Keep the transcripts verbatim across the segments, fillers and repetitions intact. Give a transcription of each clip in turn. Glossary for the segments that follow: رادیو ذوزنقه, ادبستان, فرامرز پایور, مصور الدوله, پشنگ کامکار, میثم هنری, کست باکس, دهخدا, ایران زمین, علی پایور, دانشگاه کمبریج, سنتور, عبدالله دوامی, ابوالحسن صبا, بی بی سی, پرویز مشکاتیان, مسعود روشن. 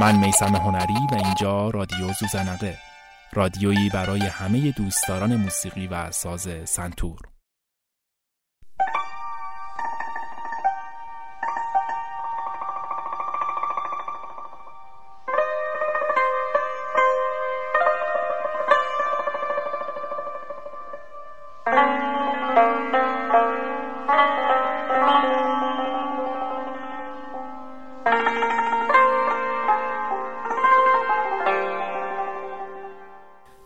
من میثم هنری و اینجا رادیو ذوزنقه، رادیویی برای همه دوستداران موسیقی و ساز سنتور.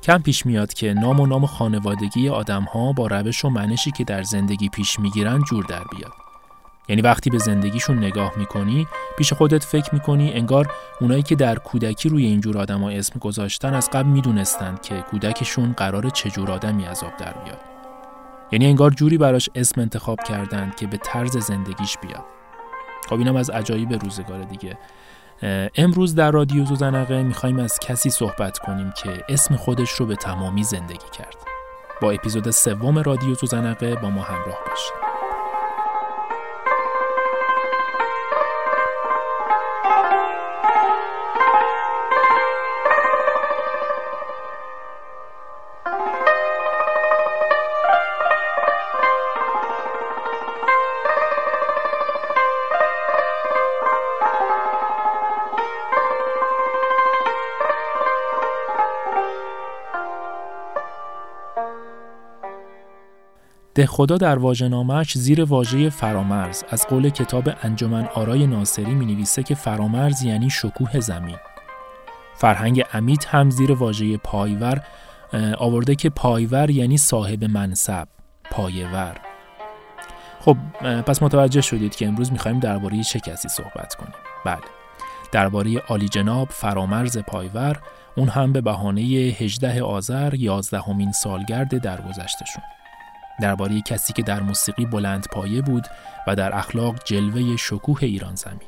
کم پیش میاد که نام و نام خانوادگی آدم‌ها با روش و منشی که در زندگی پیش میگیرن جور در بیاد. یعنی وقتی به زندگیشون نگاه میکنی، پیش خودت فکر میکنی انگار اونایی که در کودکی روی اینجور آدم‌ها اسم گذاشتن از قبل میدونستن که کودکشون قراره چجور آدمی از آب در بیاد. یعنی انگار جوری براش اسم انتخاب کردن که به طرز زندگیش بیاد. خب اینم از عجایب روزگار دیگه. امروز در رادیو ذوزنقه میخوایم از کسی صحبت کنیم که اسم خودش رو به تمامی زندگی کرد. با اپیزود سوم رادیو ذوزنقه با ما همراه باشید. دهخدا در واژه‌نامه‌اش زیر واژه فرامرز از قول کتاب انجمن آرای ناصری می‌نویسه که فرامرز یعنی شکوه زمین. فرهنگ عمید هم زیر واژه پایور آورده که پایور یعنی صاحب منصب، پایه‌ور. خب پس متوجه شدید که امروز می‌خوایم درباره چه کسی صحبت کنیم. بله، درباره عالی جناب فرامرز پایور، اون هم به بهانه هجدهم آذر، یازدهمین سالگرد درگذشتشون. درباره کسی که در موسیقی بلند پایه بود و در اخلاق جلوه شکوه ایران زمین.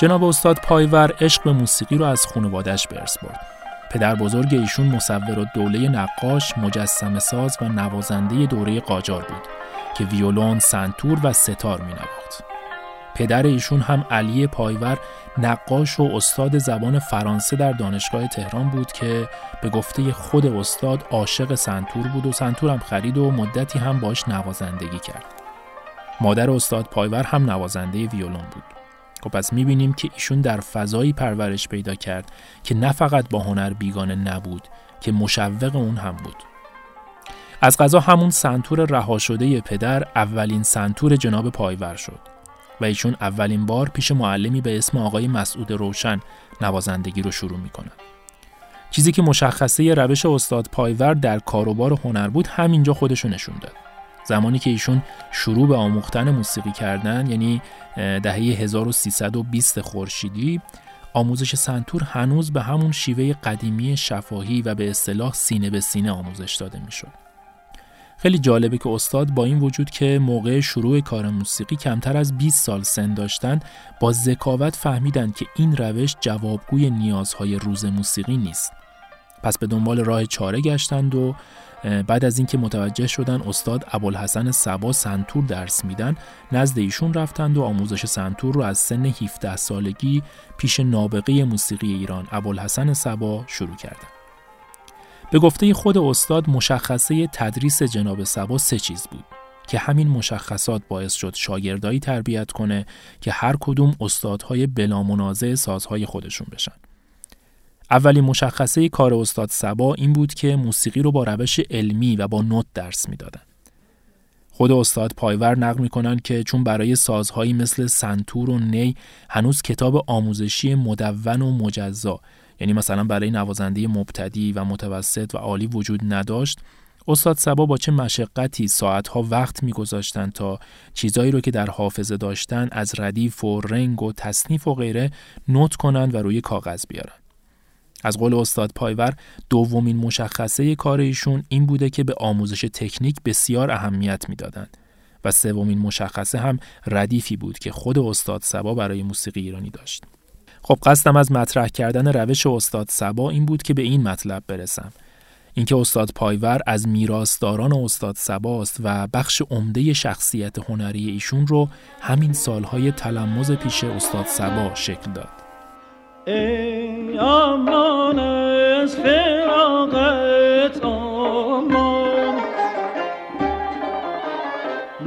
جناب استاد پایور عشق به موسیقی رو از خانواده‌اش به ارث برد. پدر بزرگ ایشون مصور الدوله نقاش، مجسمه ساز و نوازنده دوره قاجار بود که ویولون، سنتور و ستار می‌نواخت. پدر ایشون هم علی پایور، نقاش و استاد زبان فرانسه در دانشگاه تهران بود که به گفته خود استاد عاشق سنتور بود و سنتور هم خرید و مدتی هم باش نوازندگی کرد. مادر استاد پایور هم نوازنده ویولون بود. خب پس می‌بینیم که ایشون در فضایی پرورش پیدا کرد که نه فقط با هنر بیگانه نبود که مشوق اون هم بود. از قضا همون سنتور رها شده پدر اولین سنتور جناب پایور شد و ایشون اولین بار پیش معلمی به اسم آقای مسعود روشن نوازندگی رو شروع می‌کنه. چیزی که مشخصه روش استاد پایور در کاروبار هنر بود همینجا خودش رو نشون داد. زمانی که ایشون شروع به آموختن موسیقی کردن، یعنی دهه هزار و سیصد و بیست خورشیدی، آموزش سنتور هنوز به همون شیوه قدیمی شفاهی و به اصطلاح سینه به سینه آموزش داده میشد. خیلی جالبه که استاد با این وجود که موقع شروع کار موسیقی کمتر از بیست سال سن داشتن، با ذکاوت فهمیدن که این روش جوابگوی نیازهای روز موسیقی نیست. پس به دنبال راه چاره گشتند و بعد از اینکه متوجه شدن استاد ابوالحسن صبا سنتور درس میدن، نزد ایشون رفتند و آموزش سنتور رو از سن هفده سالگی پیش نابغه موسیقی ایران ابوالحسن صبا شروع کردند. به گفته خود استاد مشخصه تدریس جناب صبا سه چیز بود که همین مشخصات باعث شد شاگردایی تربیت کنه که هر کدوم استادهای بلامنازع سازهای خودشون بشن. اولین مشخصه کار استاد صبا این بود که موسیقی رو با روش علمی و با نوت درس میدادن. خود استاد پایور نقل می‌کنند که چون برای سازهایی مثل سنتور و نی هنوز کتاب آموزشی مدون و مجزا، یعنی مثلا برای نوازنده مبتدی و متوسط و عالی وجود نداشت، استاد صبا با چه مشقتی ساعتها وقت می‌گذاشتند تا چیزایی رو که در حافظه داشتن از ردیف و رنگ و تصنیف و غیره نوت کنند و روی کاغذ بیارن. از قول استاد پایور، دومین مشخصه کار ایشون این بوده که به آموزش تکنیک بسیار اهمیت میدادند و سومین مشخصه هم ردیفی بود که خود استاد صبا برای موسیقی ایرانی داشت. خب قصدم از مطرح کردن روش استاد صبا این بود که به این مطلب برسم، اینکه استاد پایور از میراثداران استاد صبا است و بخش عمده شخصیت هنری ایشون رو همین سالهای تلمذ پیش استاد صبا شکل داد. ای امان از فراقت آمان،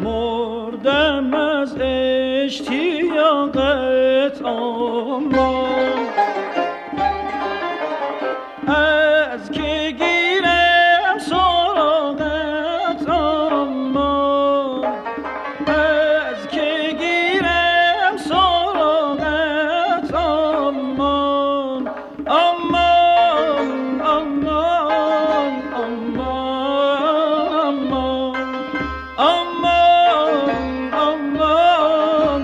مردم از اشتیاقت آمان، از که گیرم سراغت آمان، از که گیرم سراغت آمان، آمان آمان آمان آمان آمان آمان آمان آمان.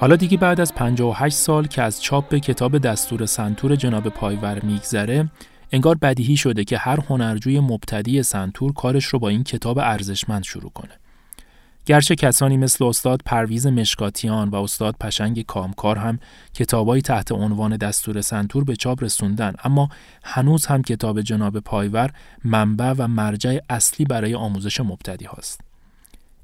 حالا دیگه بعد از پنجاه و هشت سال که از چاپ کتاب دستور سنتور جناب پایور میگذره، انگار بدیهی شده که هر هنرجوی مبتدی سنتور کارش رو با این کتاب ارزشمند شروع کنه. گرچه کسانی مثل استاد پرویز مشکاتیان و استاد پشنگ کامکار هم کتابایی تحت عنوان دستور سنتور به چاپ رسوندن، اما هنوز هم کتاب جناب پایور منبع و مرجع اصلی برای آموزش مبتدی هاست.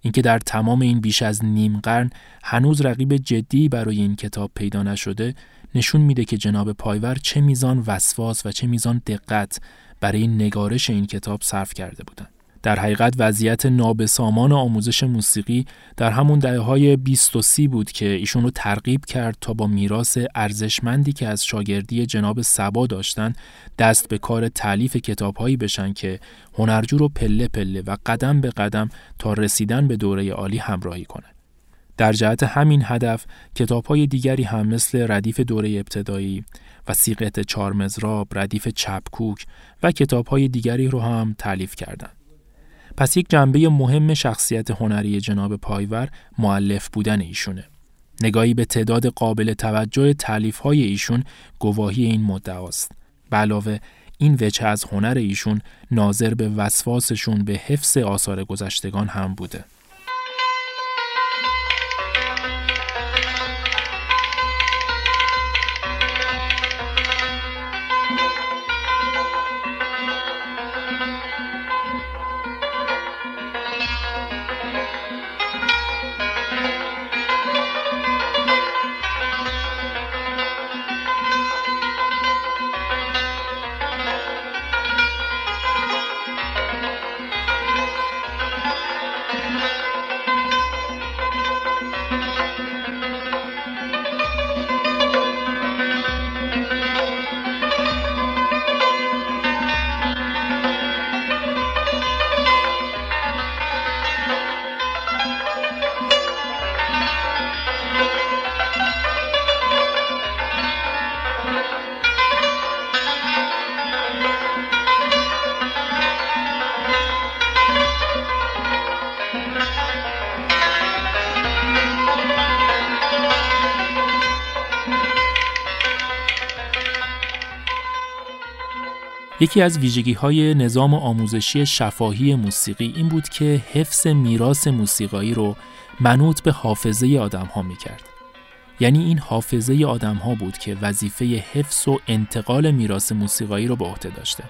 اینکه در تمام این بیش از نیم قرن هنوز رقیب جدی برای این کتاب پیدا نشده نشون میده که جناب پایور چه میزان وسواس و چه میزان دقت برای نگارش این کتاب صرف کرده بودند. در حقیقت وضعیت نابسامان آموزش موسیقی در همون دهه‌های بیست و سی بود که ایشون رو ترغیب کرد تا با میراث ارزشمندی که از شاگردی جناب صبا داشتن دست به کار تالیف کتاب‌هایی بشن که هنرجو رو پله پله و قدم به قدم تا رسیدن به دوره عالی همراهی کنه. در جهت همین هدف کتاب‌های دیگری هم مثل ردیف دوره ابتدایی و سیقت چارمزراب، ردیف چپکوک و کتاب‌های دیگری رو هم تالیف کردند. پس یک جنبه مهم شخصیت هنری جناب پایور مؤلف بودن ایشونه. نگاهی به تعداد قابل توجه تالیف‌های ایشون گواهی این مدعاست. به علاوه این وجه از هنر ایشون ناظر به وسواسشون به حفظ آثار گذشتگان هم بوده. We'll be right back. یکی از ویژگی‌های نظام آموزشی شفاهی موسیقی این بود که حفظ میراث موسیقایی رو منوط به حافظه آدم‌ها می‌کرد. یعنی این حافظه آدم‌ها بود که وظیفه حفظ و انتقال میراث موسیقایی رو به عهده داشته.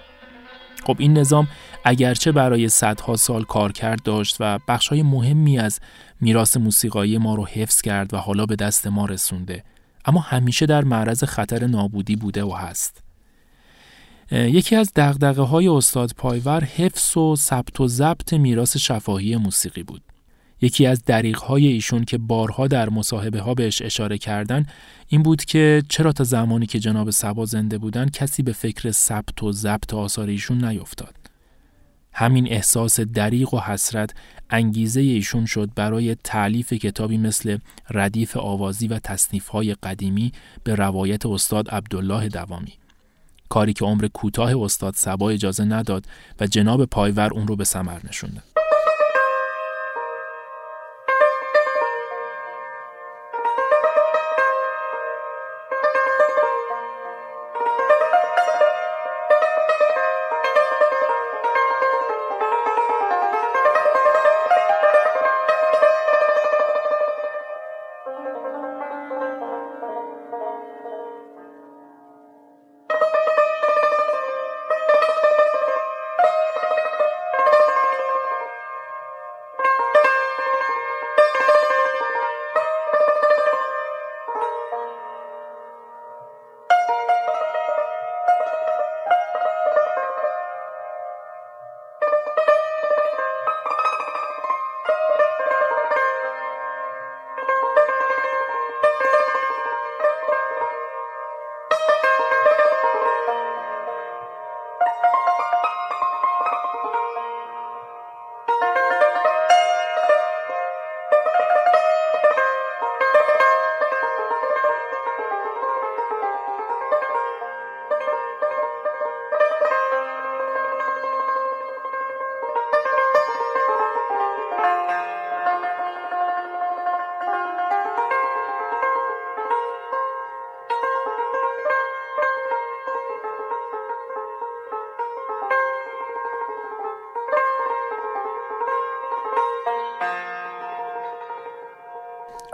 خب این نظام اگرچه برای صدها سال کار کرد داشت و بخش‌های مهمی از میراث موسیقایی ما رو حفظ کرد و حالا به دست ما رسونده، اما همیشه در معرض خطر نابودی بوده و هست. یکی از دغدغه‌های استاد پایور حفظ و ثبت و ضبط میراث شفاهی موسیقی بود. یکی از دریغ‌های ایشون که بارها در مصاحبه‌ها بهش اشاره کردن این بود که چرا تا زمانی که جناب صبا زنده بودن کسی به فکر ثبت و ضبط آثار ایشون نیفتاد. همین احساس دریغ و حسرت انگیزه ایشون شد برای تالیف کتابی مثل ردیف آوازی و تصنیف‌های قدیمی به روایت استاد عبدالله دوامی. کاری که عمر کوتاه استاد صبا اجازه نداد و جناب پایور اون رو به ثمر نشوند.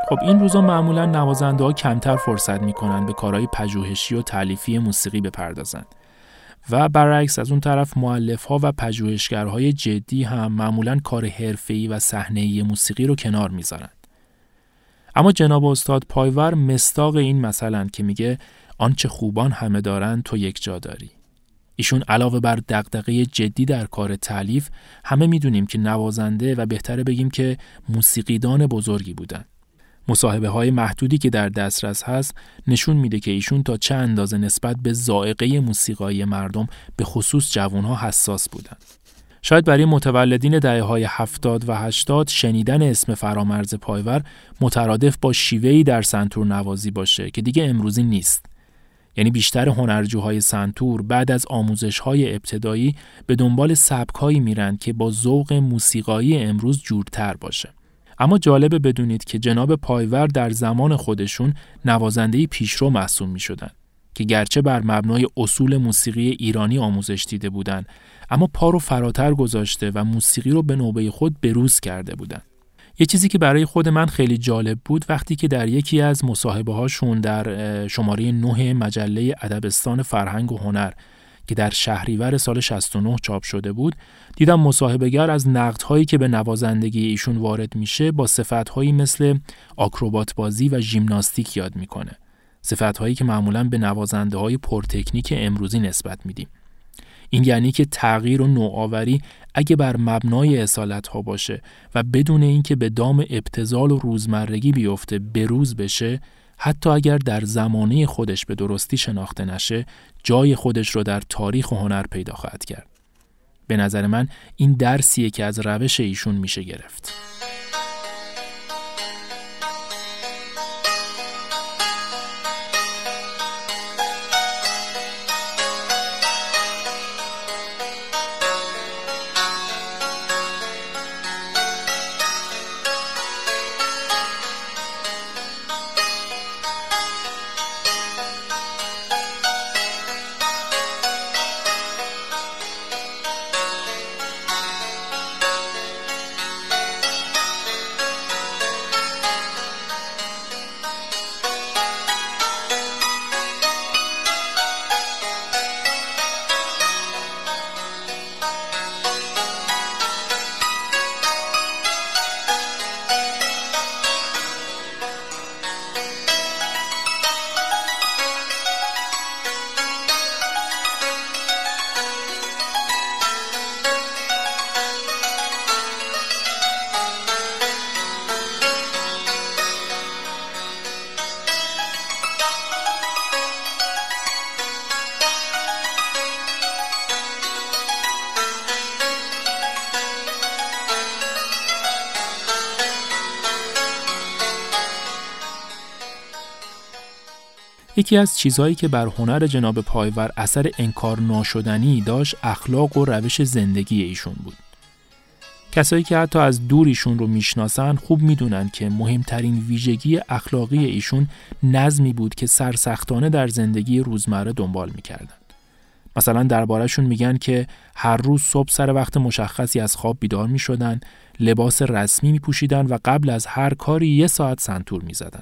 خب این روزا معمولا نوازنده ها کمتر فرصت میکنن به کارهای پژوهشی و تالیفی موسیقی بپردازن و برعکس از اون طرف مؤلف ها و پژوهشگرهای جدی هم معمولا کار حرفه‌ای و صحنه‌ای موسیقی رو کنار میذارن. اما جناب استاد پایور مصداق این مثلا که میگه آنچه خوبان همه دارن تو یک جا داری. ایشون علاوه بر دغدغه جدی در کار تالیف، همه میدونیم که نوازنده و بهتره بگیم که موسیقیدان بزرگی بودن. مصاحبه‌های محدودی که در دسترس هست نشون میده که ایشون تا چه اندازه نسبت به ذائقه موسیقایی مردم به خصوص جوان‌ها حساس بودن. شاید برای متولدین دهه‌های هفتاد و هشتاد شنیدن اسم فرامرز پایور مترادف با شیوهی در سنتور نوازی باشه که دیگه امروزی نیست. یعنی بیشتر هنرجوهای سنتور بعد از آموزش‌های ابتدایی به دنبال سبک‌هایی میرن که با ذوق موسیقایی امروز جورتر باشه. اما جالب بدونید که جناب پایور در زمان خودشون نوازندهی پیشرو محسوب می شدن که گرچه بر مبنای اصول موسیقی ایرانی آموزش دیده بودن، اما پا رو فراتر گذاشته و موسیقی رو به نوبه خود بروز کرده بودن. یه چیزی که برای خود من خیلی جالب بود وقتی که در یکی از مصاحبه هاشون در شماره نه مجله ادبستان فرهنگ و هنر که در شهریور سال شصت و نه چاپ شده بود، دیدم مصاحبه‌گر از نقدهایی که به نوازندگی ایشون وارد میشه با صفت‌هایی مثل آکروبات بازی و ژیمناستیک یاد میکنه. صفت‌هایی که معمولاً به نوازنده‌های پرتکنیک امروزی نسبت میدیم. این یعنی که تغییر و نوآوری اگه بر مبنای اصالت‌ها باشه و بدون اینکه به دام ابتذال و روزمرگی بیفته بروز بشه، حتی اگر در زمانه خودش به درستی شناخته نشه، جای خودش رو در تاریخ و هنر پیدا خواهد کرد. به نظر من این درسیه که از روش ایشون میشه گرفت. یکی از چیزهایی که بر هنر جناب پایور اثر انکار ناشدنی داشت، اخلاق و روش زندگی ایشون بود. کسایی که حتی از دور ایشون رو میشناسن خوب میدونن که مهمترین ویژگی اخلاقی ایشون نظمی بود که سرسختانه در زندگی روزمره دنبال میکردن. مثلا درباره‌شون میگن که هر روز صبح سر وقت مشخصی از خواب بیدار میشدن، لباس رسمی میپوشیدن و قبل از هر کاری یه ساعت سنتور میزدن.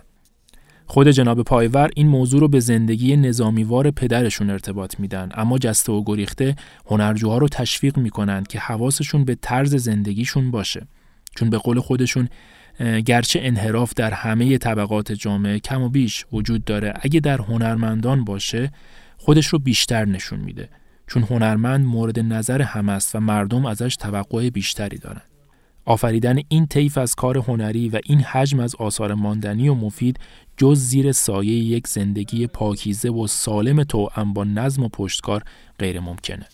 خود جناب پایور این موضوع رو به زندگی نظامیوار پدرشون ارتباط میدن، اما جسته و گریخته هنرجوها رو تشویق میکنن که حواسشون به طرز زندگیشون باشه، چون به قول خودشون گرچه انحراف در همه طبقات جامعه کم و بیش وجود داره، اگه در هنرمندان باشه خودش رو بیشتر نشون میده، چون هنرمند مورد نظر همه است و مردم ازش توقع بیشتری دارن. آفریدن این طیف از کار هنری و این حجم از آثار ماندنی و مفید جز زیر سایه یک زندگی پاکیزه و سالم توأم با نظم و پشتکار غیر ممکنه.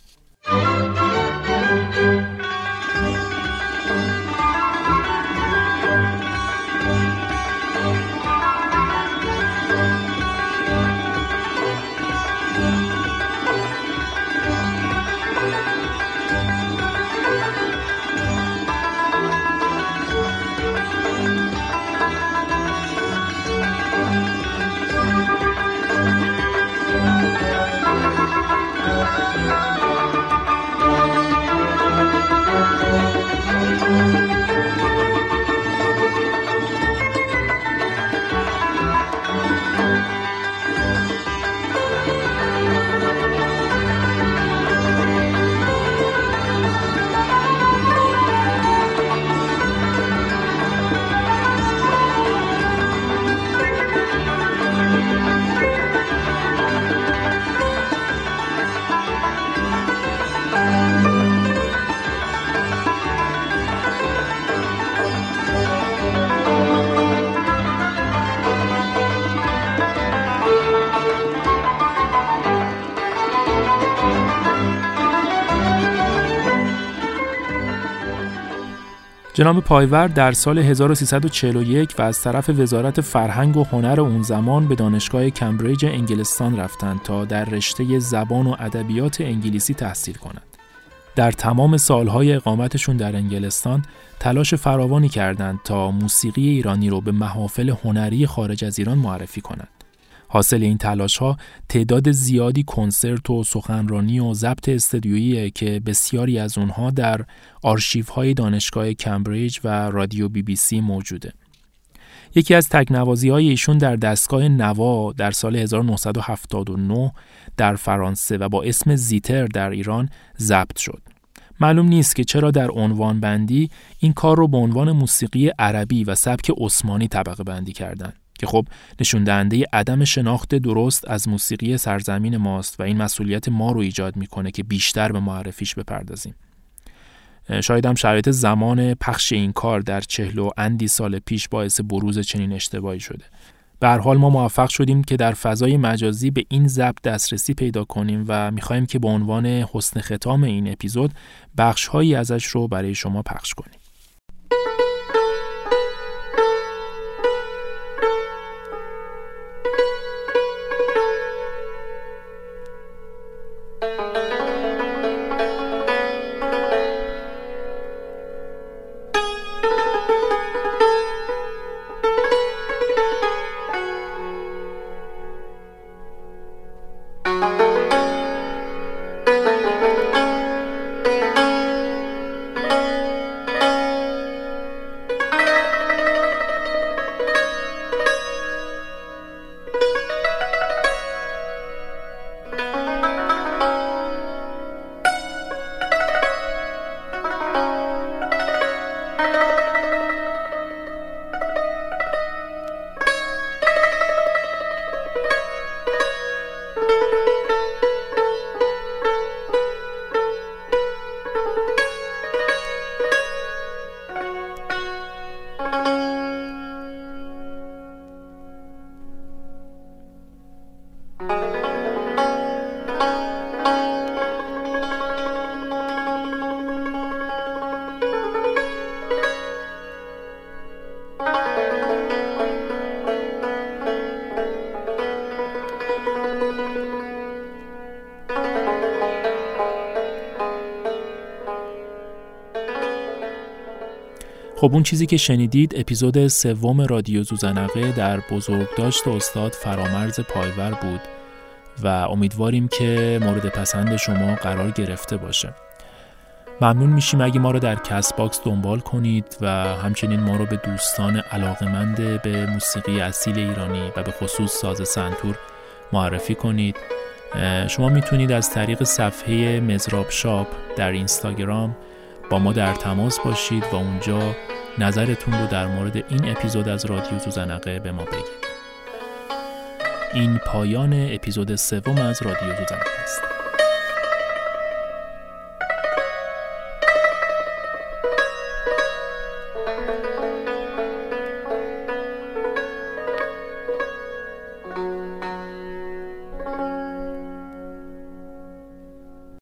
جناب پایور در سال هزار و سیصد و چهل و یک و از طرف وزارت فرهنگ و هنر اون زمان به دانشگاه کمبریج انگلستان رفتند تا در رشته زبان و ادبیات انگلیسی تحصیل کنند. در تمام سالهای اقامتشون در انگلستان تلاش فراوانی کردند تا موسیقی ایرانی رو به محافل هنری خارج از ایران معرفی کنند. حاصل این تلاش‌ها تعداد زیادی کنسرت و سخنرانی و ضبط استودیویی که بسیاری از اونها در آرشیوهای دانشگاه کمبریج و رادیو بی بی سی موجوده. یکی از تکنوازی‌های ایشون در دستگاه نوا در سال هزار و نهصد و هفتاد و نه در فرانسه و با اسم زیتر در ایران ضبط شد. معلوم نیست که چرا در عنوان بندی این کار رو به عنوان موسیقی عربی و سبک عثمانی طبقه بندی کردند، که خب نشون دهنده عدم شناخت درست از موسیقی سرزمین ماست و این مسئولیت ما رو ایجاد میکنه که بیشتر به معرفیش بپردازیم. شاید هم شرایط زمان پخش این کار در چهل و اندی سال پیش باعث بروز چنین اشتباهی شده. به هر حال ما موفق شدیم که در فضای مجازی به این ضبط دسترسی پیدا کنیم و میخوایم که به عنوان حسن ختام این اپیزود بخش‌هایی ازش رو برای شما پخش کنیم. خب اون چیزی که شنیدید اپیزود سوم رادیو ذوزنقه در بزرگداشت استاد فرامرز پایور بود و امیدواریم که مورد پسند شما قرار گرفته باشه. ممنون میشیم اگه ما رو در کست باکس دنبال کنید و همچنین ما رو به دوستان علاقه‌مند به موسیقی اصیل ایرانی و به خصوص ساز سنتور معرفی کنید. شما میتونید از طریق صفحه مزراب شاپ در اینستاگرام با ما در تماس باشید و اونجا نظرتون رو در مورد این اپیزود از رادیو ذوزنقه به ما بگید. این پایان اپیزود سوم از رادیو ذوزنقه است.